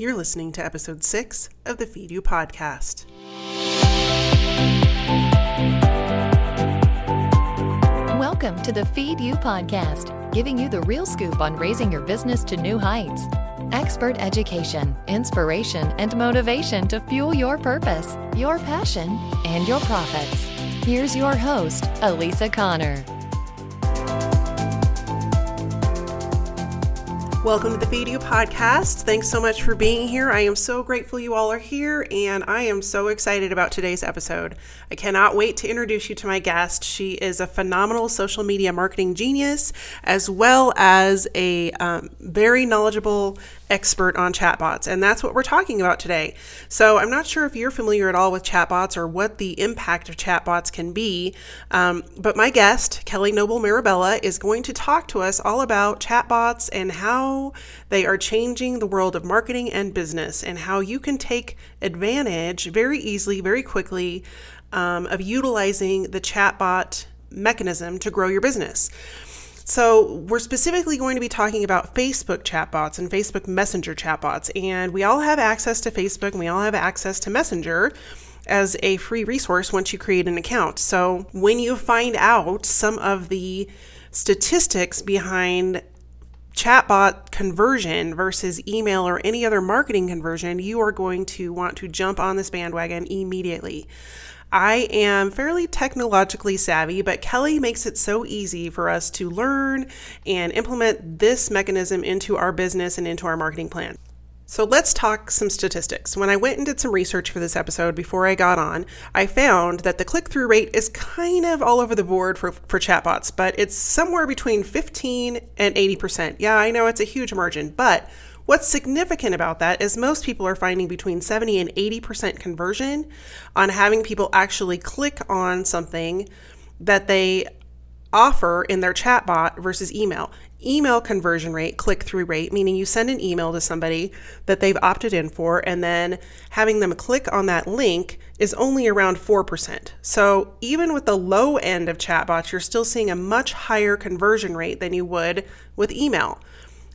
You're listening to episode 6 of the Feed You Podcast. Welcome to the Feed You Podcast, giving you the real scoop on raising your business to new heights. Expert education, inspiration, and motivation to fuel your purpose, your passion, and your profits. Here's your host, Alisa Connor. Welcome to the Feed You Podcast. Thanks so much for being here. I am so grateful you all are here, and I am so excited about today's episode. I cannot wait to introduce you to my guest. She is a phenomenal social media marketing genius, as well as a very knowledgeable expert on chatbots, and that's what we're talking about today. So I'm not sure if you're familiar at all with chatbots or what the impact of chatbots can be, but my guest, Kelly Noble Mirabella, is going to talk to us all about chatbots and how they are changing the world of marketing and business, and how you can take advantage very easily, very quickly, of utilizing the chatbot mechanism to grow your business. So we're specifically going to be talking about Facebook chatbots and Facebook Messenger chatbots, and we all have access to Facebook and we all have access to Messenger as a free resource once you create an account. So when you find out some of the statistics behind chatbot conversion versus email or any other marketing conversion, you are going to want to jump on this bandwagon immediately. I am fairly technologically savvy, but Kelly makes it so easy for us to learn and implement this mechanism into our business and into our marketing plan. So let's talk some statistics. When I went and did some research for this episode before I got on, I found that the click-through rate is kind of all over the board for chatbots, but it's somewhere between 15 and 80%. Yeah, I know it's a huge margin, but what's significant about that is most people are finding between 70 and 80% conversion on having people actually click on something that they offer in their chatbot versus email. Email conversion rate, click-through rate, meaning you send an email to somebody that they've opted in for, and then having them click on that link is only around 4%. So even with the low end of chatbots, you're still seeing a much higher conversion rate than you would with email.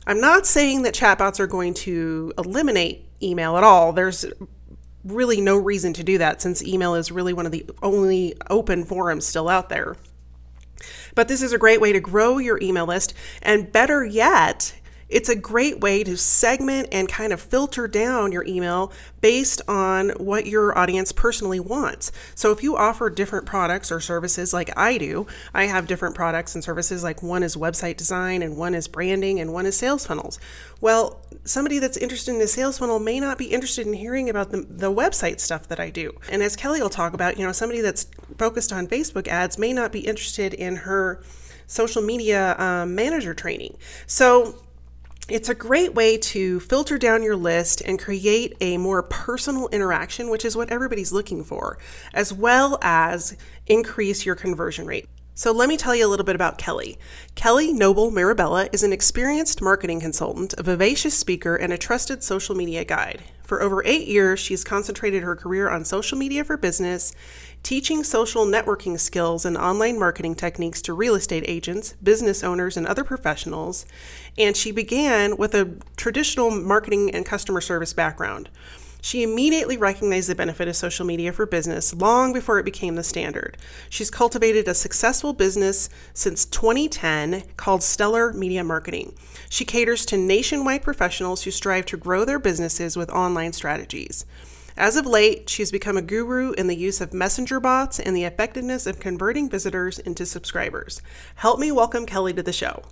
I'm not saying that chatbots are going to eliminate email at all. There's really no reason to do that, since email is really one of the only open forums still out there. But this is a great way to grow your email list, and better yet, it's a great way to segment and kind of filter down your email based on what your audience personally wants. So if you offer different products or services like I do, I have different products and services, like one is website design and one is branding and one is sales funnels. Well, somebody that's interested in a sales funnel may not be interested in hearing about the website stuff that I do. And as Kelly will talk about, you know, somebody that's focused on Facebook ads may not be interested in her social media manager training. So it's a great way to filter down your list and create a more personal interaction, which is what everybody's looking for, as well as increase your conversion rate. So let me tell you a little bit about Kelly. Kelly Noble Mirabella is an experienced marketing consultant, a vivacious speaker, and a trusted social media guide. For over 8 years, she's concentrated her career on social media for business, teaching social networking skills and online marketing techniques to real estate agents, business owners, and other professionals. And she began with a traditional marketing and customer service background. She immediately recognized the benefit of social media for business long before it became the standard. She's cultivated a successful business since 2010 called Stellar Media Marketing. She caters to nationwide professionals who strive to grow their businesses with online strategies. As of late, she's become a guru in the use of messenger bots and the effectiveness of converting visitors into subscribers. Help me welcome Kelly to the show.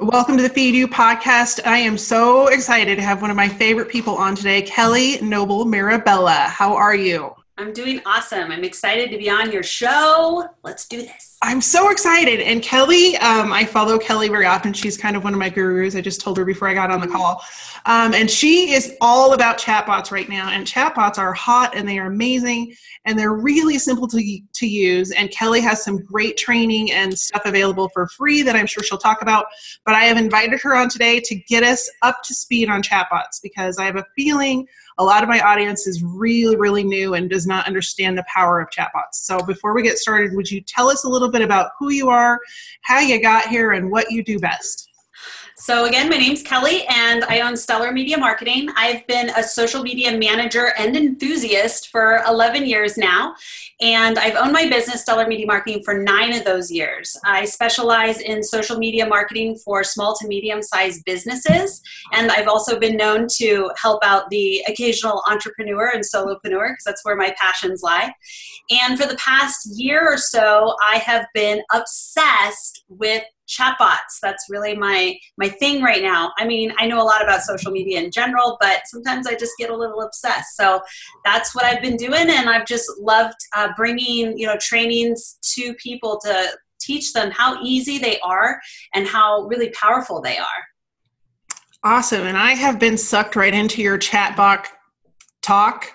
Welcome to the Feed You Podcast. I am so excited to have one of my favorite people on today, Kelly Noble Mirabella. How are you? I'm doing awesome. I'm excited to be on your show. Let's do this. I'm so excited. And Kelly, I follow Kelly very often. She's kind of one of my gurus. I just told her before I got on the call. And she is all about chatbots right now. And chatbots are hot and they are amazing. And they're really simple to use. And Kelly has some great training and stuff available for free that I'm sure she'll talk about. But I have invited her on today to get us up to speed on chatbots, because I have a feeling a lot of my audience is really, really new and does not understand the power of chatbots. So before we get started, would you tell us a little bit about who you are, how you got here, and what you do best? So again, my name's Kelly and I own Stellar Media Marketing. I've been a social media manager and enthusiast for 11 years now, and I've owned my business, Stellar Media Marketing, for 9 of those years. I specialize in social media marketing for small to medium-sized businesses, and I've also been known to help out the occasional entrepreneur and solopreneur, because that's where my passions lie. And for the past year or so, I have been obsessed with chatbots. That's really my thing right now. I mean, I know a lot about social media in general, but sometimes I just get a little obsessed. So that's what I've been doing, and I've just loved bringing trainings to people to teach them how easy they are and how really powerful they are. Awesome, and I have been sucked right into your chatbot talk.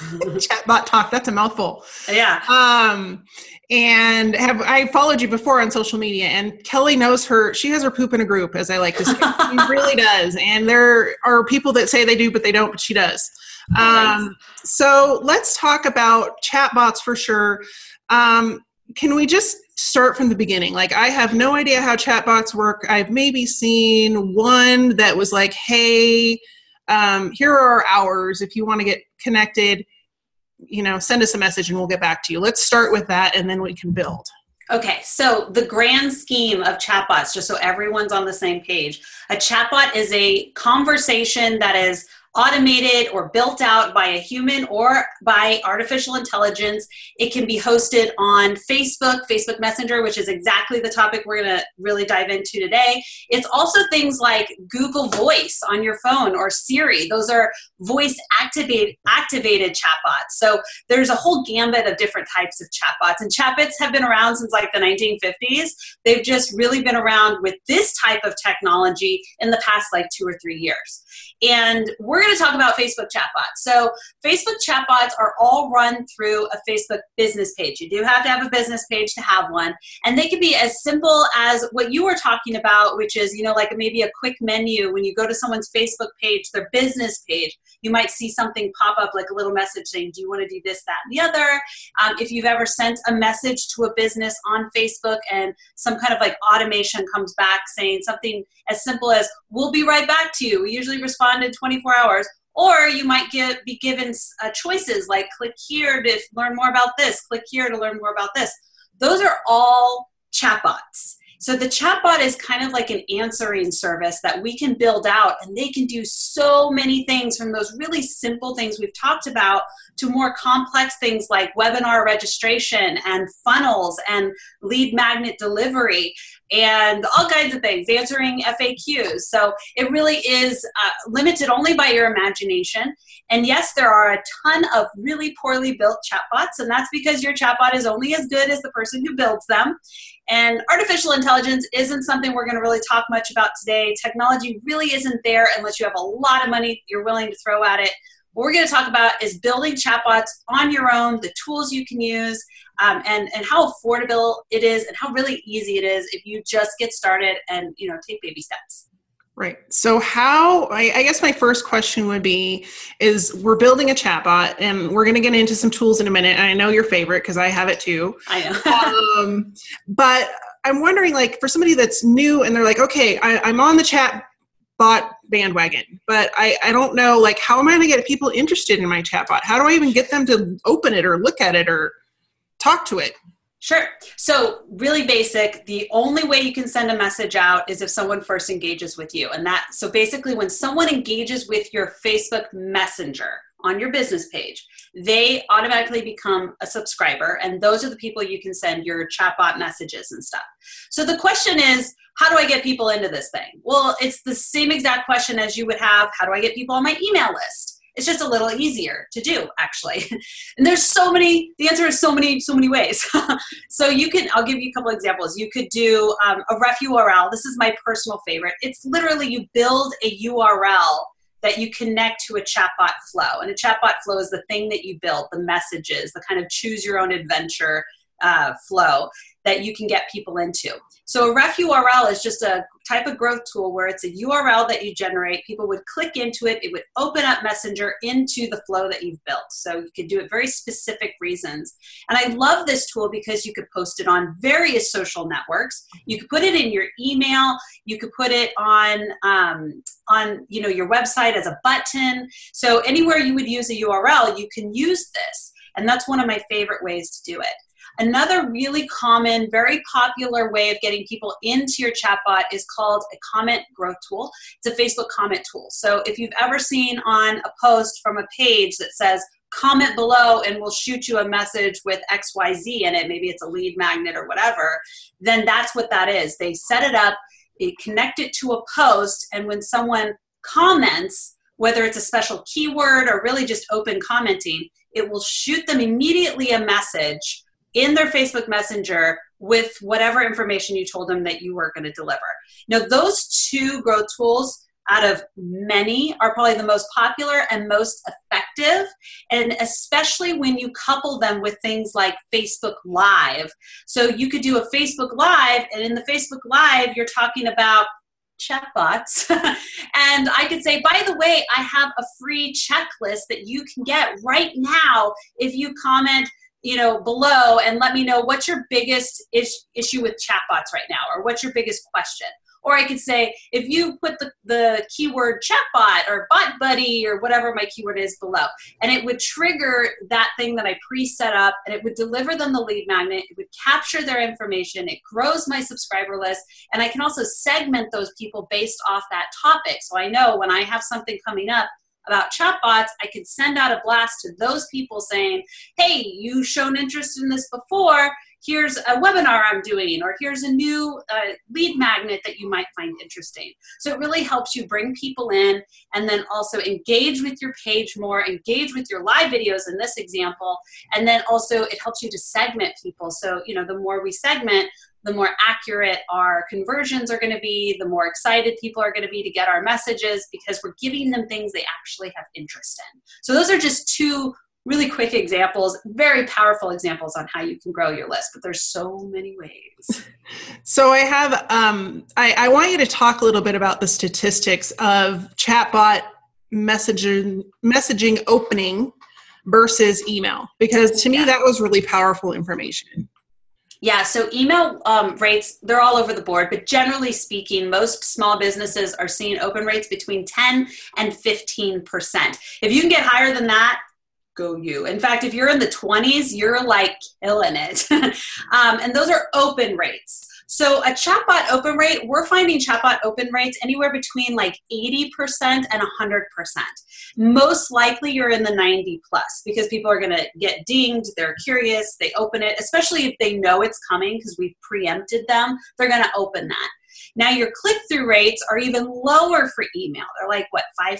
Chatbot talk, that's a mouthful. Yeah. And I followed you before on social media, and Kelly knows her, she has her poop in a group, as I like to say. She really does. And there are people that say they do, but they don't, but she does. So let's talk about chatbots for sure. Can we just start from the beginning? Like, I have no idea how chatbots work. I've maybe seen one that was like, hey, here are our hours. If you want to get connected, send us a message and we'll get back to you. Let's start with that and then we can build. Okay, so the grand scheme of chatbots, just so everyone's on the same page, a chatbot is a conversation that is automated or built out by a human or by artificial intelligence. It can be hosted on Facebook, Facebook Messenger, which is exactly the topic we're going to really dive into today. It's also things like Google Voice on your phone or Siri. Those are voice-activated chatbots. So there's a whole gambit of different types of chatbots. And chatbots have been around since like the 1950s. They've just really been around with this type of technology in the past like 2 or 3 years. And we're going to talk about Facebook chatbots. So Facebook chatbots are all run through a Facebook business page. You do have to have a business page to have one. And they can be as simple as what you were talking about, which is, like maybe a quick menu. When you go to someone's Facebook page, their business page, you might see something pop up like a little message saying, do you want to do this, that, and the other? If you've ever sent a message to a business on Facebook and some kind of like automation comes back saying something as simple as, we'll be right back to you. We usually respond in 24 hours, or you might be given choices like click here to learn more about this, click here to learn more about this. Those are all chatbots. So the chatbot is kind of like an answering service that we can build out, and they can do so many things from those really simple things we've talked about to more complex things like webinar registration and funnels and lead magnet delivery and all kinds of things, answering FAQs. So it really is limited only by your imagination. And yes, there are a ton of really poorly built chatbots, and that's because your chatbot is only as good as the person who builds them. And artificial intelligence isn't something we're going to really talk much about today. Technology really isn't there unless you have a lot of money you're willing to throw at it. What we're going to talk about is building chatbots on your own, the tools you can use, and how affordable it is and how really easy it is if you just get started and take baby steps. Right. So I guess my first question would be, is we're building a chatbot, and we're going to get into some tools in a minute. And I know your favorite because I have it too. I know. But I'm wondering, like, for somebody that's new and they're like, okay, I'm on the chatbot bandwagon, but I don't know, like, how am I going to get people interested in my chatbot? How do I even get them to open it or look at it or talk to it? Sure. So really basic, the only way you can send a message out is if someone first engages with you. And so basically when someone engages with your Facebook Messenger on your business page, they automatically become a subscriber. And those are the people you can send your chatbot messages and stuff. So the question is, how do I get people into this thing? Well, it's the same exact question as you would have, how do I get people on my email list? It's just a little easier to do, actually. And there's the answer is so many ways. So I'll give you a couple examples. You could do a ref URL. This is my personal favorite. It's literally you build a URL that you connect to a chatbot flow. And a chatbot flow is the thing that you build, the messages, the kind of choose your own adventure flow that you can get people into. So a ref URL is just a type of growth tool where it's a URL that you generate. People would click into it. It would open up Messenger into the flow that you've built. So you could do it very specific reasons. And I love this tool because you could post it on various social networks. You could put it in your email. You could put it on your website as a button. So anywhere you would use a URL, you can use this. And that's one of my favorite ways to do it. Another really common, very popular way of getting people into your chatbot is called a comment growth tool. It's a Facebook comment tool. So if you've ever seen on a post from a page that says, comment below and we'll shoot you a message with XYZ in it, maybe it's a lead magnet or whatever, then that's what that is. They set it up, they connect it to a post, and when someone comments, whether it's a special keyword or really just open commenting, it will shoot them immediately a message in their Facebook Messenger with whatever information you told them that you were going to deliver. Now, those two growth tools out of many are probably the most popular and most effective, and especially when you couple them with things like Facebook Live. So you could do a Facebook Live, and in the Facebook Live, you're talking about chatbots. And I could say, by the way, I have a free checklist that you can get right now if you comment below and let me know what's your biggest issue with chatbots right now, or what's your biggest question. Or I could say, if you put the keyword chatbot or bot buddy or whatever my keyword is below, and it would trigger that thing that I pre-set up, and it would deliver them the lead magnet, it would capture their information, it grows my subscriber list, and I can also segment those people based off that topic. So I know when I have something coming up about chatbots, I could send out a blast to those people saying, hey, you've shown interest in this before, here's a webinar I'm doing, or here's a new lead magnet that you might find interesting. So it really helps you bring people in and then also engage with your page more, engage with your live videos in this example, and then also it helps you to segment people. So, the more we segment, the more accurate our conversions are going to be, the more excited people are going to be to get our messages, because we're giving them things they actually have interest in. So those are just two really quick examples, very powerful examples on how you can grow your list, but there's so many ways. So I have, I want you to talk a little bit about the statistics of chatbot messaging opening versus email, because to me that was really powerful information. Yeah, so email rates, they're all over the board, but generally speaking, most small businesses are seeing open rates between 10 and 15%. If you can get higher than that, go you. In fact, if you're in the 20s, you're like killing it. And those are open rates. So a chatbot open rate, we're finding chatbot open rates anywhere between like 80% and 100%. Most likely you're in the 90 plus because people are going to get dinged. They're curious. They open it, especially if they know it's coming because we've preempted them. They're going to open that. Now your click-through rates are even lower for email. They're like, 5%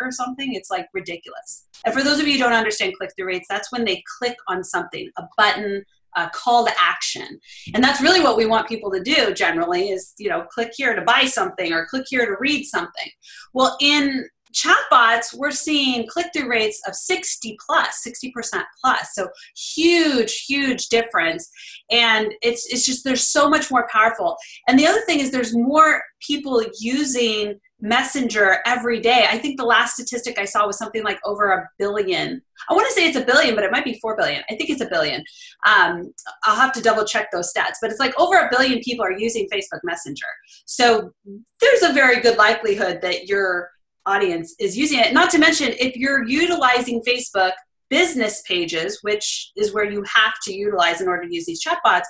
or something? It's like ridiculous. And for those of you who don't understand click-through rates, that's when they click on something, a button, a call to action. And that's really what we want people to do generally is, click here to buy something or click here to read something. Well, in chatbots, we're seeing click-through rates of 60% plus. So huge, huge difference. And it's just, there's so much more powerful. And the other thing is there's more people using Messenger every day. I think the last statistic I saw was something like over 1 billion. I want to say it's 1 billion, but it might be 4 billion. I think it's 1 billion. I'll have to double check those stats, but it's like over 1 billion people are using Facebook Messenger. So there's a very good likelihood that your audience is using it. Not to mention, if you're utilizing Facebook business pages, which is where you have to utilize in order to use these chatbots,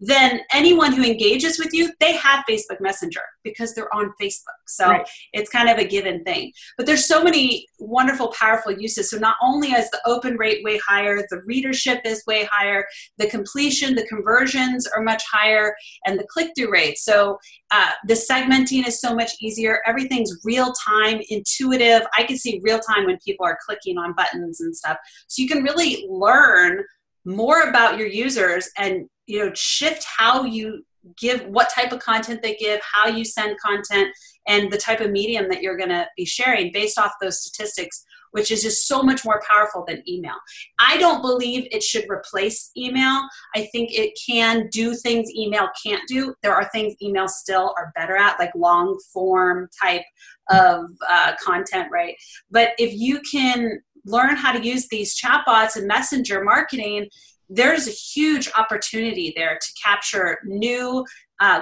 then anyone who engages with you, they have Facebook Messenger because they're on Facebook. So It's kind of a given thing. But there's so many wonderful, powerful uses. So not only is the open rate way higher, the readership is way higher, the completion, the conversions are much higher, and the click-through rate. So the segmenting is so much easier. Everything's real-time, intuitive. I can see real-time when people are clicking on buttons and stuff. So you can really learn more about your users and shift how you give, what type of content they give, how you send content, and the type of medium that you're going to be sharing based off those statistics which is just so much more powerful than email. I don't believe it should replace email. I think it can do things email can't do. There are things email still are better at, like long form type of content, right? But if you can learn how to use these chatbots and messenger marketing, there's a huge opportunity there to capture new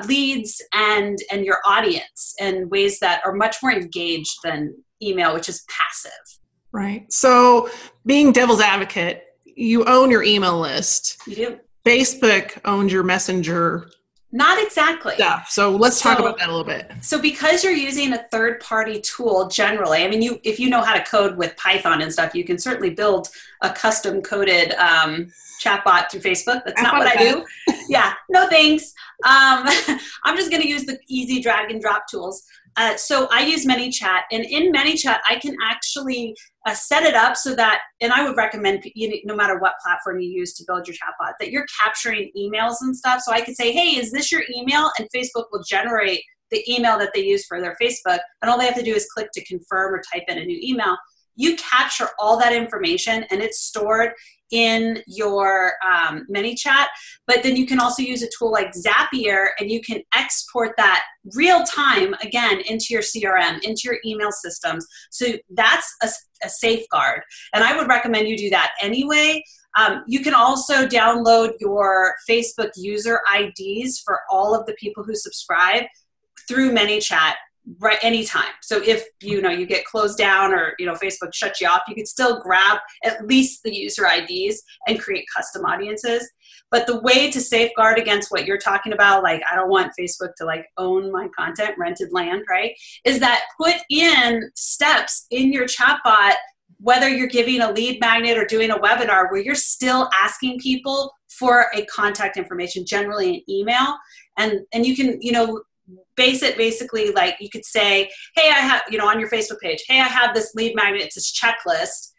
leads and your audience in ways that are much more engaged than email, which is passive. Right. So being devil's advocate, you own your email list. You do. Facebook owns your messenger. Not exactly. Stuff. So let's talk about that a little bit. So because you're using a third-party tool generally, I mean, if you know how to code with Python and stuff, you can certainly build a custom-coded chatbot through Facebook. That's not what I do. Yeah, no thanks. I'm just going to use the easy drag-and-drop tools. So I use ManyChat, and in ManyChat, I can actually set it up so that, and I would recommend, you know, no matter what platform you use to build your chatbot, that you're capturing emails and stuff. So I could say, hey, is this your email? And Facebook will generate the email that they use for their Facebook, and all they have to do is click to confirm or type in a new email. You capture all that information, and it's stored in your ManyChat, but then you can also use a tool like Zapier, and you can export that real time, again, into your CRM, into your email systems. So that's a safeguard, and I would recommend you do that anyway. You can also download your Facebook user IDs for all of the people who subscribe through ManyChat. Right, anytime. So if you get closed down or Facebook shuts you off, you can still grab at least the user IDs and create custom audiences. But the way to safeguard against what you're talking about, like I don't want Facebook to like own my content, rented land, right? Is that put in steps in your chatbot, whether you're giving a lead magnet or doing a webinar, where you're still asking people for a contact information, generally an email, and you can base it basically like you could say, hey, I have, on your Facebook page, hey, I have this lead magnet, it's this checklist,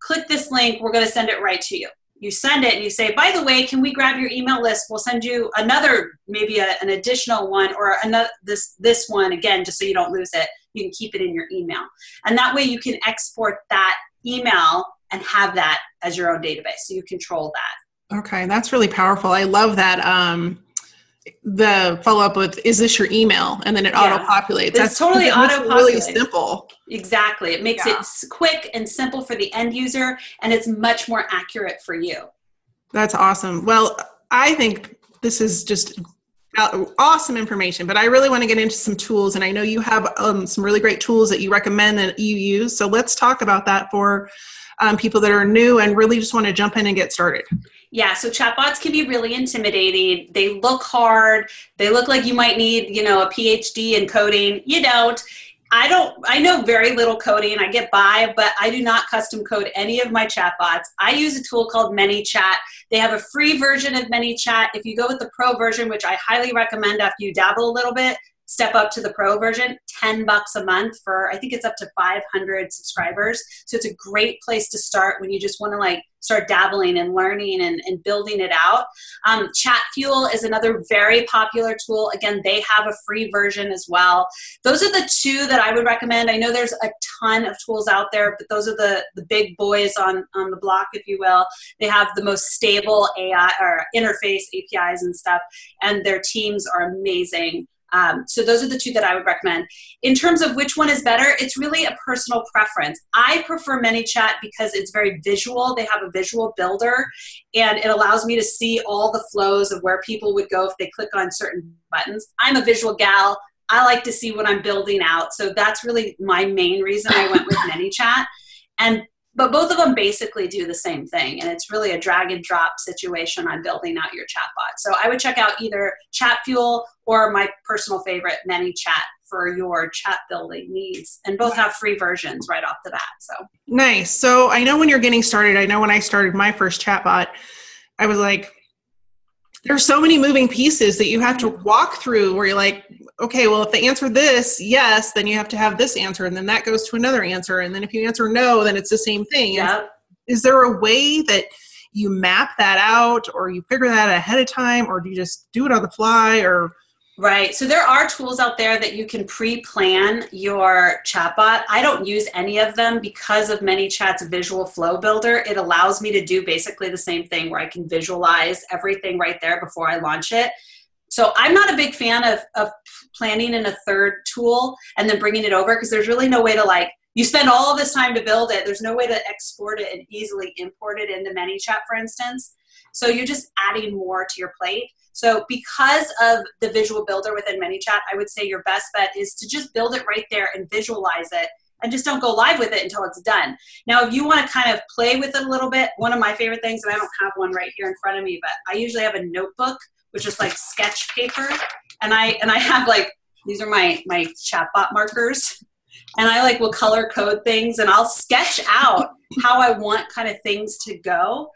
click this link, we're going to send it right to you. You send it and you say, by the way, can we grab your email list? We'll send you another, maybe an additional one or another, this one again, just so you don't lose it. You can keep it in your email. And that way you can export that email and have that as your own database. So you control that. Okay. That's really powerful. I love that. The follow up with, is this your email? And then it auto populates. That's totally auto populates. Really simple. Exactly. It makes it quick and simple for the end user, and it's much more accurate for you. That's awesome. Well, I think this is just awesome information, but I really want to get into some tools, and I know you have some really great tools that you recommend that you use. So let's talk about that for people that are new and really just want to jump in and get started. Yeah, so chatbots can be really intimidating. They look hard. They look like you might need, a PhD in coding. You don't. I know very little coding. I get by, but I do not custom code any of my chatbots. I use a tool called ManyChat. They have a free version of ManyChat. If you go with the pro version, which I highly recommend after you dabble a little bit, step up to the pro version, $10 a month for, I think it's up to 500 subscribers. So it's a great place to start when you just want to start dabbling and learning and building it out. Chatfuel is another very popular tool. Again, they have a free version as well. Those are the two that I would recommend. I know there's a ton of tools out there, but those are the big boys on the block, if you will. They have the most stable AI or interface APIs and stuff, and their teams are amazing. So those are the two that I would recommend. In terms of which one is better, it's really a personal preference. I prefer ManyChat because it's very visual. They have a visual builder, and it allows me to see all the flows of where people would go if they click on certain buttons. I'm a visual gal. I like to see what I'm building out. So that's really my main reason I went with ManyChat. But both of them basically do the same thing, and it's really a drag and drop situation on building out your chatbot. So I would check out either Chatfuel or my personal favorite, ManyChat, for your chat building needs. And both have free versions right off the bat. So nice. So I know when you're getting started, I know when I started my first chatbot, I was like, there's so many moving pieces that you have to walk through where you're like, okay, well, if they answer this, yes, then you have to have this answer. And then that goes to another answer. And then if you answer no, then it's the same thing. Yep. Is there a way that you map that out, or you figure that ahead of time, or do you just do it on the fly, or Right. So there are tools out there that you can pre-plan your chatbot. I don't use any of them because of ManyChat's visual flow builder. It allows me to do basically the same thing where I can visualize everything right there before I launch it. So I'm not a big fan of planning in a third tool and then bringing it over, because there's really no way to, like, you spend all this time to build it. There's no way to export it and easily import it into ManyChat, for instance. So you're just adding more to your plate. So because of the visual builder within ManyChat, I would say your best bet is to just build it right there and visualize it, and just don't go live with it until it's done. Now, if you want to kind of play with it a little bit, one of my favorite things, and I don't have one right here in front of me, but I usually have a notebook, which is like sketch paper. And I have, like, these are my chatbot markers. And I will color code things, and I'll sketch out how I want kind of things to go.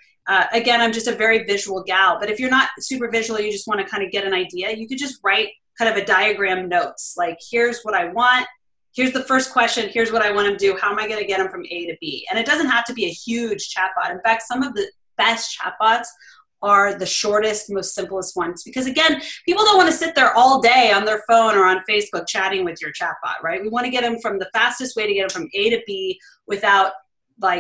Again, I'm just a very visual gal, but if you're not super visual, you just want to kind of get an idea, you could just write kind of a diagram notes, like, here's what I want, here's the first question, here's what I want them to do, how am I going to get them from A to B? And it doesn't have to be a huge chatbot. In fact, some of the best chatbots are the shortest, most simplest ones, because again, people don't want to sit there all day on their phone or on Facebook chatting with your chatbot, right? We want to get them from the fastest way to get them from A to B without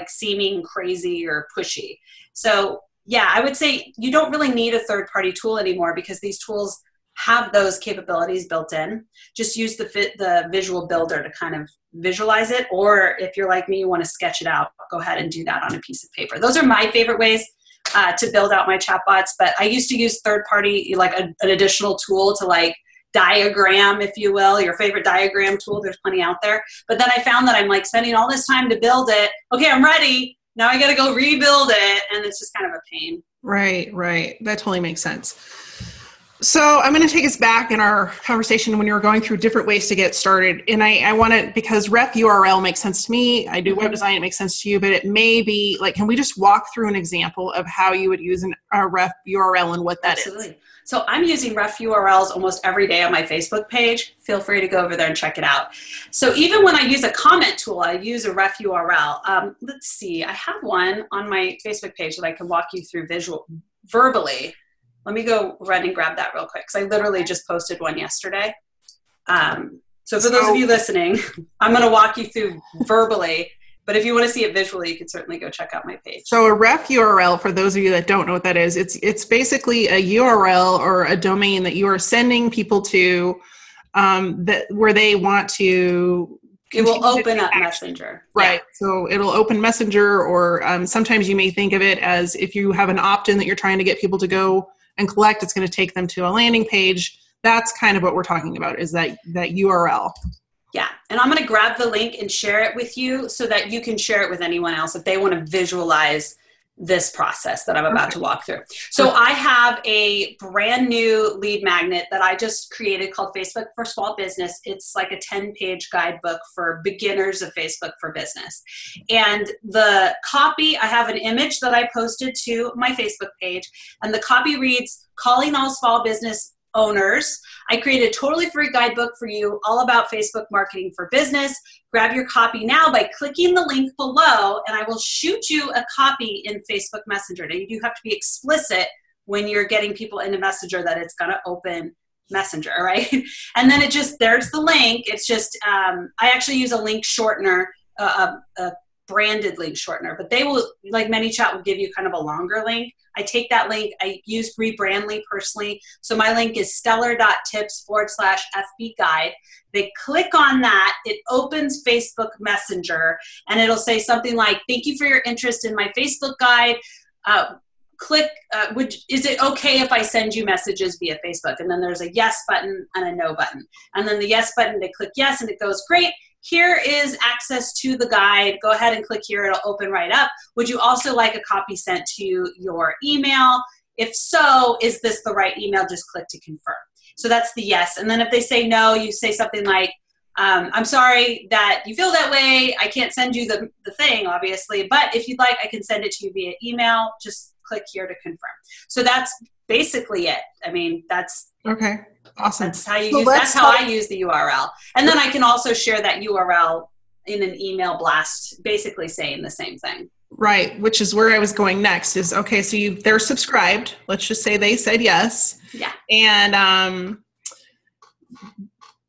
seeming crazy or pushy. So yeah, I would say you don't really need a third-party tool anymore, because these tools have those capabilities built in. Just use the visual builder to kind of visualize it, or if you're like me, you want to sketch it out, go ahead and do that on a piece of paper. Those are my favorite ways to build out my chatbots, but I used to use third-party, like an additional tool to diagram, if you will, your favorite diagram tool. There's plenty out there. But then I found that I'm spending all this time to build it. Okay, I'm ready. Now I got to go rebuild it. And it's just kind of a pain. Right, right. That totally makes sense. So I'm going to take us back in our conversation when you were going through different ways to get started. And I want to, because ref URL makes sense to me. I do web design. It makes sense to you, but it may be like, can we just walk through an example of how you would use a ref URL and what that Absolutely. Is? So I'm using ref URLs almost every day on my Facebook page. Feel free to go over there and check it out. So even when I use a comment tool, I use a ref URL. Let's see. I have one on my Facebook page that I can walk you through verbally. Let me go run and grab that real quick, because I literally just posted one yesterday. So those of you listening, I'm going to walk you through verbally, but if you want to see it visually, you can certainly go check out my page. So a ref URL, for those of you that don't know what that is, it's basically a URL or a domain that you are sending people to where they want to... It will open up Messenger. Right. Yeah. So it'll open Messenger, or sometimes you may think of it as if you have an opt-in that you're trying to get people to go and collect, it's going to take them to a landing page. That's kind of what we're talking about, is that URL. Yeah. And I'm going to grab the link and share it with you so that you can share it with anyone else if they want to visualize this process that I'm about to walk through. So I have a brand new lead magnet that I just created called Facebook for Small Business. It's like a 10-page guidebook for beginners of Facebook for Business. And the copy, I have an image that I posted to my Facebook page, and the copy reads, "Calling all small business owners. I created a totally free guidebook for you all about Facebook marketing for business. Grab your copy now by clicking the link below, and I will shoot you a copy in Facebook Messenger." Now, you do have to be explicit when you're getting people into Messenger that it's going to open Messenger, right? And then there's the link. It's just, I actually use a link shortener, a branded link shortener, but they will, like ManyChat will give you kind of a longer link. I take that link, I use Rebrandly personally. So my link is stellar.tips/FB guide. They click on that, it opens Facebook Messenger, and it'll say something like, "Thank you for your interest in my Facebook guide. Is it okay if I send you messages via Facebook?" And then there's a yes button and a no button. And then the yes button, they click yes, and it goes, "Great. Here is access to the guide. Go ahead and click here. It'll open right up. Would you also like a copy sent to your email? If so, is this the right email? Just click to confirm." So that's the yes. And then if they say no, you say something like, "I'm sorry that you feel that way. I can't send you the thing, obviously, but if you'd like, I can send it to you via email. Just click here to confirm." So that's basically it. I mean, that's... Okay. Awesome. That's how I use the URL. And then I can also share that URL in an email blast, basically saying the same thing. Right. Which is where I was going next is, okay, so they're subscribed. Let's just say they said yes. Yeah. And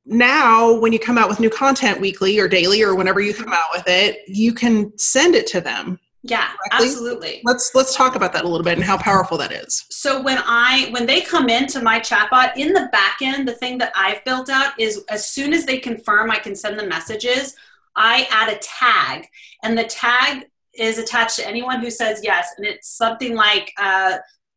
now when you come out with new content weekly or daily or whenever you come out with it, you can send it to them. Yeah, directly. Absolutely. Let's talk about that a little bit and how powerful that is. So when they come into my chatbot, in the back end, the thing that I've built out is as soon as they confirm I can send them messages, I add a tag, and the tag is attached to anyone who says yes, and it's something like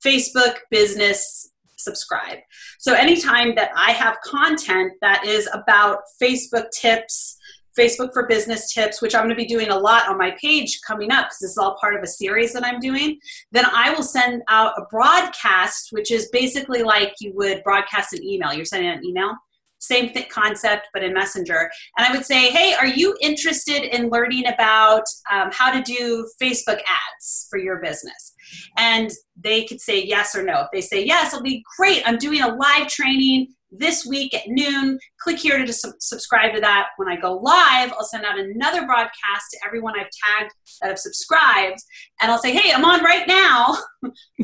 Facebook business subscribe. So anytime that I have content that is about Facebook tips, Facebook for business tips, which I'm going to be doing a lot on my page coming up because this is all part of a series that I'm doing, then I will send out a broadcast, which is basically like you would broadcast an email. You're sending out an email. Same concept, but in Messenger. And I would say, hey, are you interested in learning about how to do Facebook ads for your business? And they could say yes or no. If they say yes, it'll be great. I'm doing a live training this week at noon. Click here to subscribe to that. When I go live, I'll send out another broadcast to everyone I've tagged that have subscribed. And I'll say, hey, I'm on right now.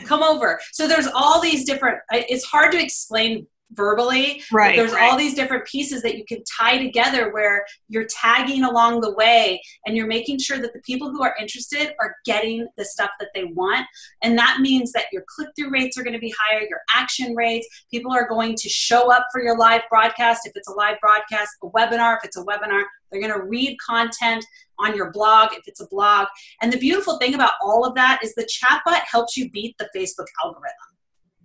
Come over. So there's all these different, it's hard to explain verbally, right? There's all these different pieces that you can tie together where you're tagging along the way and you're making sure that the people who are interested are getting the stuff that they want. And that means that your click-through rates are going to be higher, your action rates, people are going to show up for your live broadcast. If it's a live broadcast, a webinar, if it's a webinar, they're going to read content on your blog, if it's a blog. And the beautiful thing about all of that is the chatbot helps you beat the Facebook algorithm.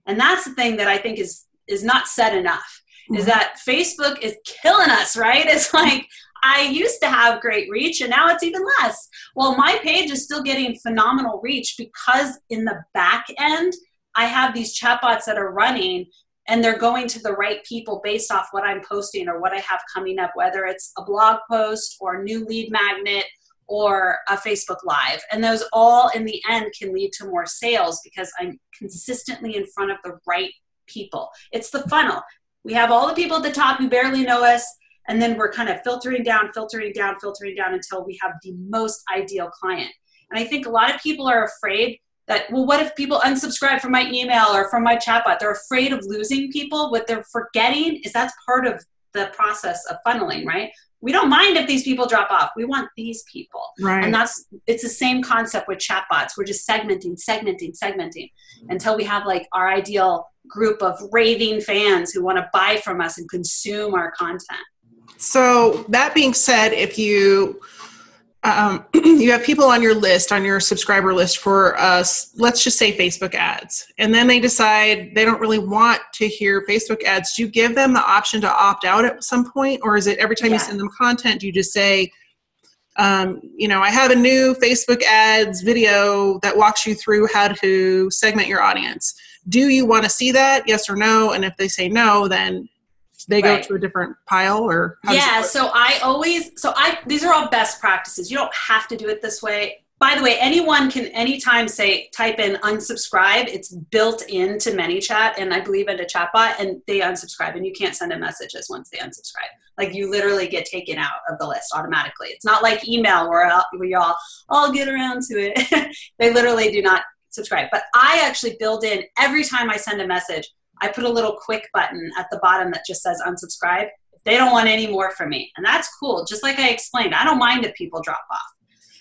And that's the thing that I think is not said enough, is that Facebook is killing us, right? It's like, I used to have great reach and now it's even less. Well, my page is still getting phenomenal reach because in the back end, I have these chatbots that are running and they're going to the right people based off what I'm posting or what I have coming up, whether it's a blog post or a new lead magnet or a Facebook Live. And those all in the end can lead to more sales because I'm consistently in front of the right people. It's the funnel. We have all the people at the top who barely know us, and then we're kind of filtering down until we have the most ideal client. And I think a lot of people are afraid that, well, what if people unsubscribe from my email or from my chatbot? They're afraid of losing people. What they're forgetting is that's part of the process of funneling, right? We don't mind if these people drop off. We want these people. Right. And it's the same concept with chatbots. We're just segmenting until we have like our ideal group of raving fans who want to buy from us and consume our content. So that being said, if you you have people on your list, on your subscriber list for us, let's just say Facebook ads, and then they decide they don't really want to hear Facebook ads, do you give them the option to opt out at some point, or is it every time you send them content, do you just say, I have a new Facebook ads video that walks you through how to segment your audience. Do you want to see that? Yes or no? And if they say no, then they go to a different pile, or how does it work? These are all best practices. You don't have to do it this way. By the way, anyone can anytime type in unsubscribe. It's built into ManyChat and I believe into chatbot, and they unsubscribe and you can't send them messages once they unsubscribe. Like you literally get taken out of the list automatically. It's not like email where we all get around to it. They literally do not subscribe. But I actually build in every time I send a message, I put a little quick button at the bottom that just says unsubscribe. They don't want any more from me. And that's cool. Just like I explained, I don't mind if people drop off.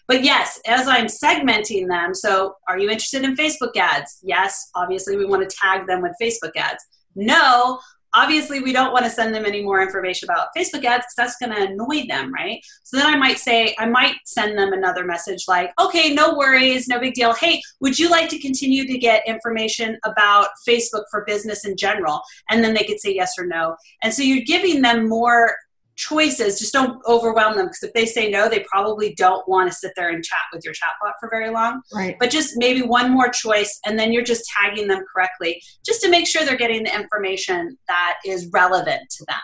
But yes, as I'm segmenting them, so are you interested in Facebook ads? Yes, obviously we want to tag them with Facebook ads. No, obviously we don't want to send them any more information about Facebook ads because that's going to annoy them, right? So then I might send them another message like, okay, no worries, no big deal. Hey, would you like to continue to get information about Facebook for business in general? And then they could say yes or no. And so you're giving them more choices. Just don't overwhelm them, because if they say no, they probably don't want to sit there and chat with your chatbot for very long. Right. But just maybe one more choice, and then you're just tagging them correctly just to make sure they're getting the information that is relevant to them.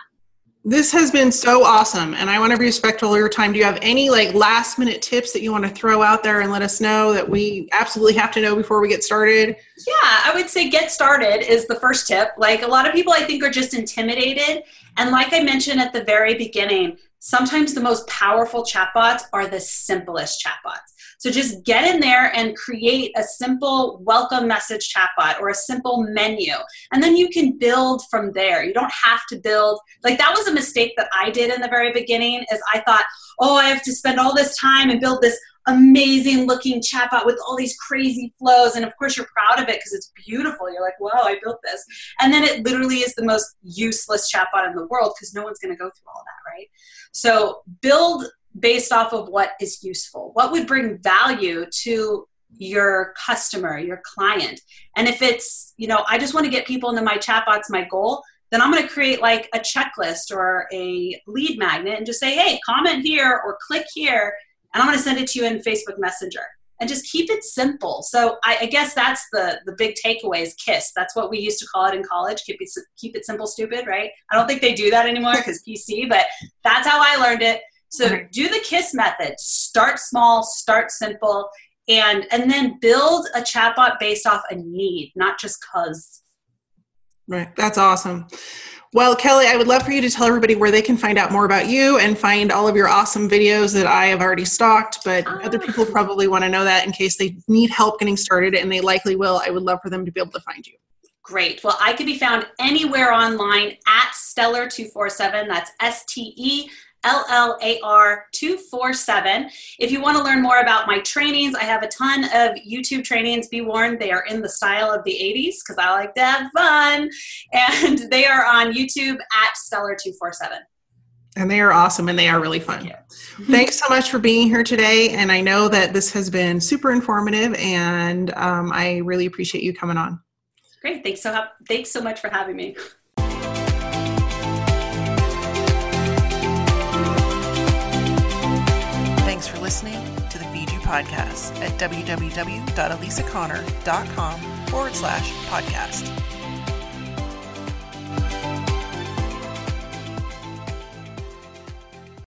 This has been so awesome, and I want to be respectful of your time. Do you have any last minute tips that you want to throw out there and let us know that we absolutely have to know before we get started? Yeah, I would say get started is the first tip. A lot of people I think are just intimidated. And like I mentioned at the very beginning, Sometimes the most powerful chatbots are the simplest chatbots. So just get in there and create a simple welcome message chatbot or a simple menu. And then you can build from there. You don't have to build, like that was a mistake that I did in the very beginning is I thought, oh, I have to spend all this time and build this amazing looking chatbot with all these crazy flows. And of course you're proud of it because it's beautiful. You're like, whoa, I built this. And then it literally is the most useless chatbot in the world because no one's going to go through all that, right? So build based off of what is useful, what would bring value to your customer, your client. And if it's, you know, I just want to get people into my chatbot's my goal, then I'm going to create like a checklist or a lead magnet and just say, hey, comment here or click here. And I'm going to send it to you in Facebook Messenger and just keep it simple. So I guess that's the big takeaway is KISS. That's what we used to call it in college. Keep it simple, stupid, right? I don't think they do that anymore because PC, but that's how I learned it. So do the KISS method, start small, start simple, and then build a chatbot based off a need, not just cause. Right. That's awesome. Well, Kelly, I would love for you to tell everybody where they can find out more about you and find all of your awesome videos that I have already stalked, but other people probably want to know that in case they need help getting started, and they likely will. I would love for them to be able to find you. Great. Well, I can be found anywhere online at Stellar247. That's STELLAR247. If you want to learn more about my trainings, I have a ton of YouTube trainings. Be warned, they are in the style of the 80s because I like to have fun. And they are on YouTube at Stellar247. And they are awesome and they are really fun. Thank you. Thanks so much for being here today. And I know that this has been super informative and I really appreciate you coming on. Great. Thanks so much for having me. Thanks for listening to the Feed You Podcast at www.alisaconnor.com/podcast.